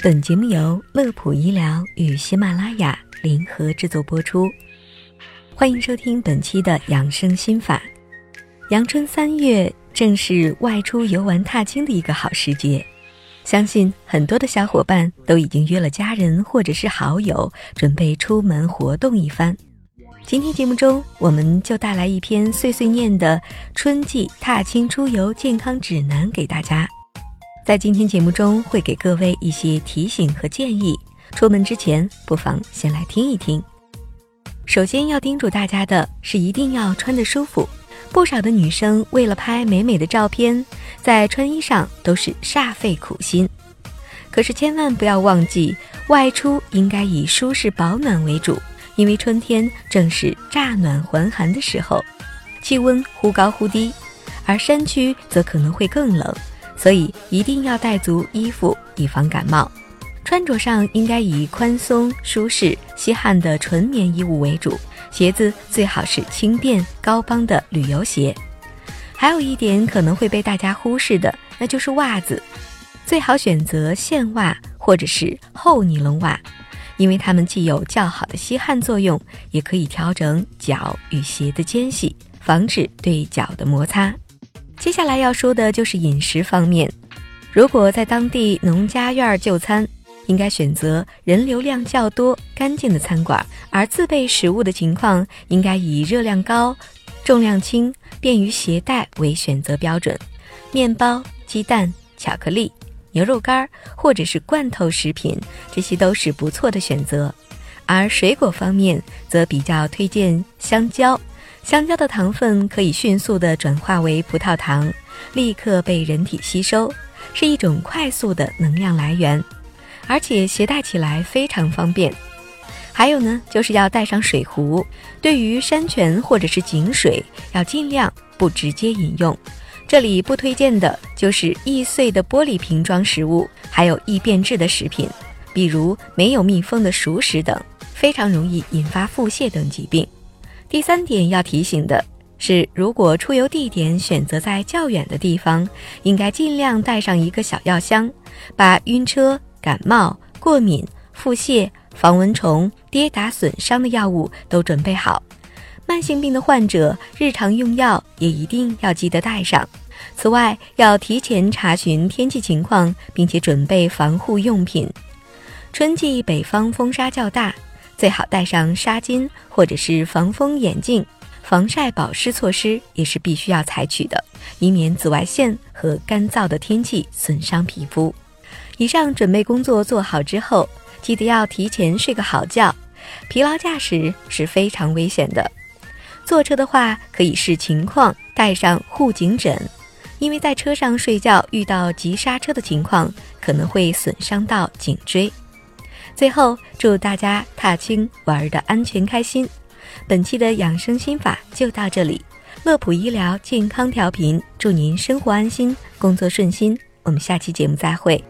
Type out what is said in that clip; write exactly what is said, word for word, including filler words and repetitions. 本节目由乐普医疗与喜马拉雅联合制作播出，欢迎收听本期的养生心法。阳春三月正是外出游玩踏青的一个好时节，相信很多的小伙伴都已经约了家人或者是好友，准备出门活动一番。今天节目中，我们就带来一篇碎碎念的春季踏青出游健康指南给大家。在今天节目中会给各位一些提醒和建议，出门之前不妨先来听一听。首先要叮嘱大家的是，一定要穿得舒服。不少的女生为了拍美美的照片，在穿衣上都是煞费苦心，可是千万不要忘记，外出应该以舒适保暖为主。因为春天正是乍暖还寒的时候，气温忽高忽低，而山区则可能会更冷，所以一定要带足衣服，以防感冒。穿着上应该以宽松、舒适、吸汗的纯棉衣物为主，鞋子最好是轻便高帮的旅游鞋。还有一点可能会被大家忽视的，那就是袜子，最好选择线袜或者是厚尼龙袜，因为它们既有较好的吸汗作用，也可以调整脚与鞋的间隙，防止对脚的摩擦。接下来要说的就是饮食方面，如果在当地农家院就餐，应该选择人流量较多、干净的餐馆，而自备食物的情况应该以热量高、重量轻、便于携带为选择标准。面包、鸡蛋、巧克力、牛肉干或者是罐头食品，这些都是不错的选择。而水果方面则比较推荐香蕉，香蕉的糖分可以迅速地转化为葡萄糖，立刻被人体吸收，是一种快速的能量来源，而且携带起来非常方便。还有呢，就是要带上水壶，对于山泉或者是井水要尽量不直接饮用，这里不推荐的就是易碎的玻璃瓶装食物，还有易变质的食品，比如没有密封的熟食等，非常容易引发腹泻等疾病。第三点要提醒的是，如果出游地点选择在较远的地方，应该尽量带上一个小药箱，把晕车、感冒、过敏、腹泻、防蚊虫、跌打损伤的药物都准备好。慢性病的患者日常用药也一定要记得带上。此外，要提前查询天气情况，并且准备防护用品。春季北方风沙较大，最好带上纱巾或者是防风眼镜，防晒保湿措施也是必须要采取的，以免紫外线和干燥的天气损伤皮肤。以上准备工作做好之后，记得要提前睡个好觉，疲劳驾驶是非常危险的。坐车的话，可以视情况带上护颈枕，因为在车上睡觉遇到急刹车的情况，可能会损伤到颈椎。最后，祝大家踏青玩的安全开心。本期的养生心法就到这里，乐普医疗健康调频，祝您生活安心，工作顺心。我们下期节目再会。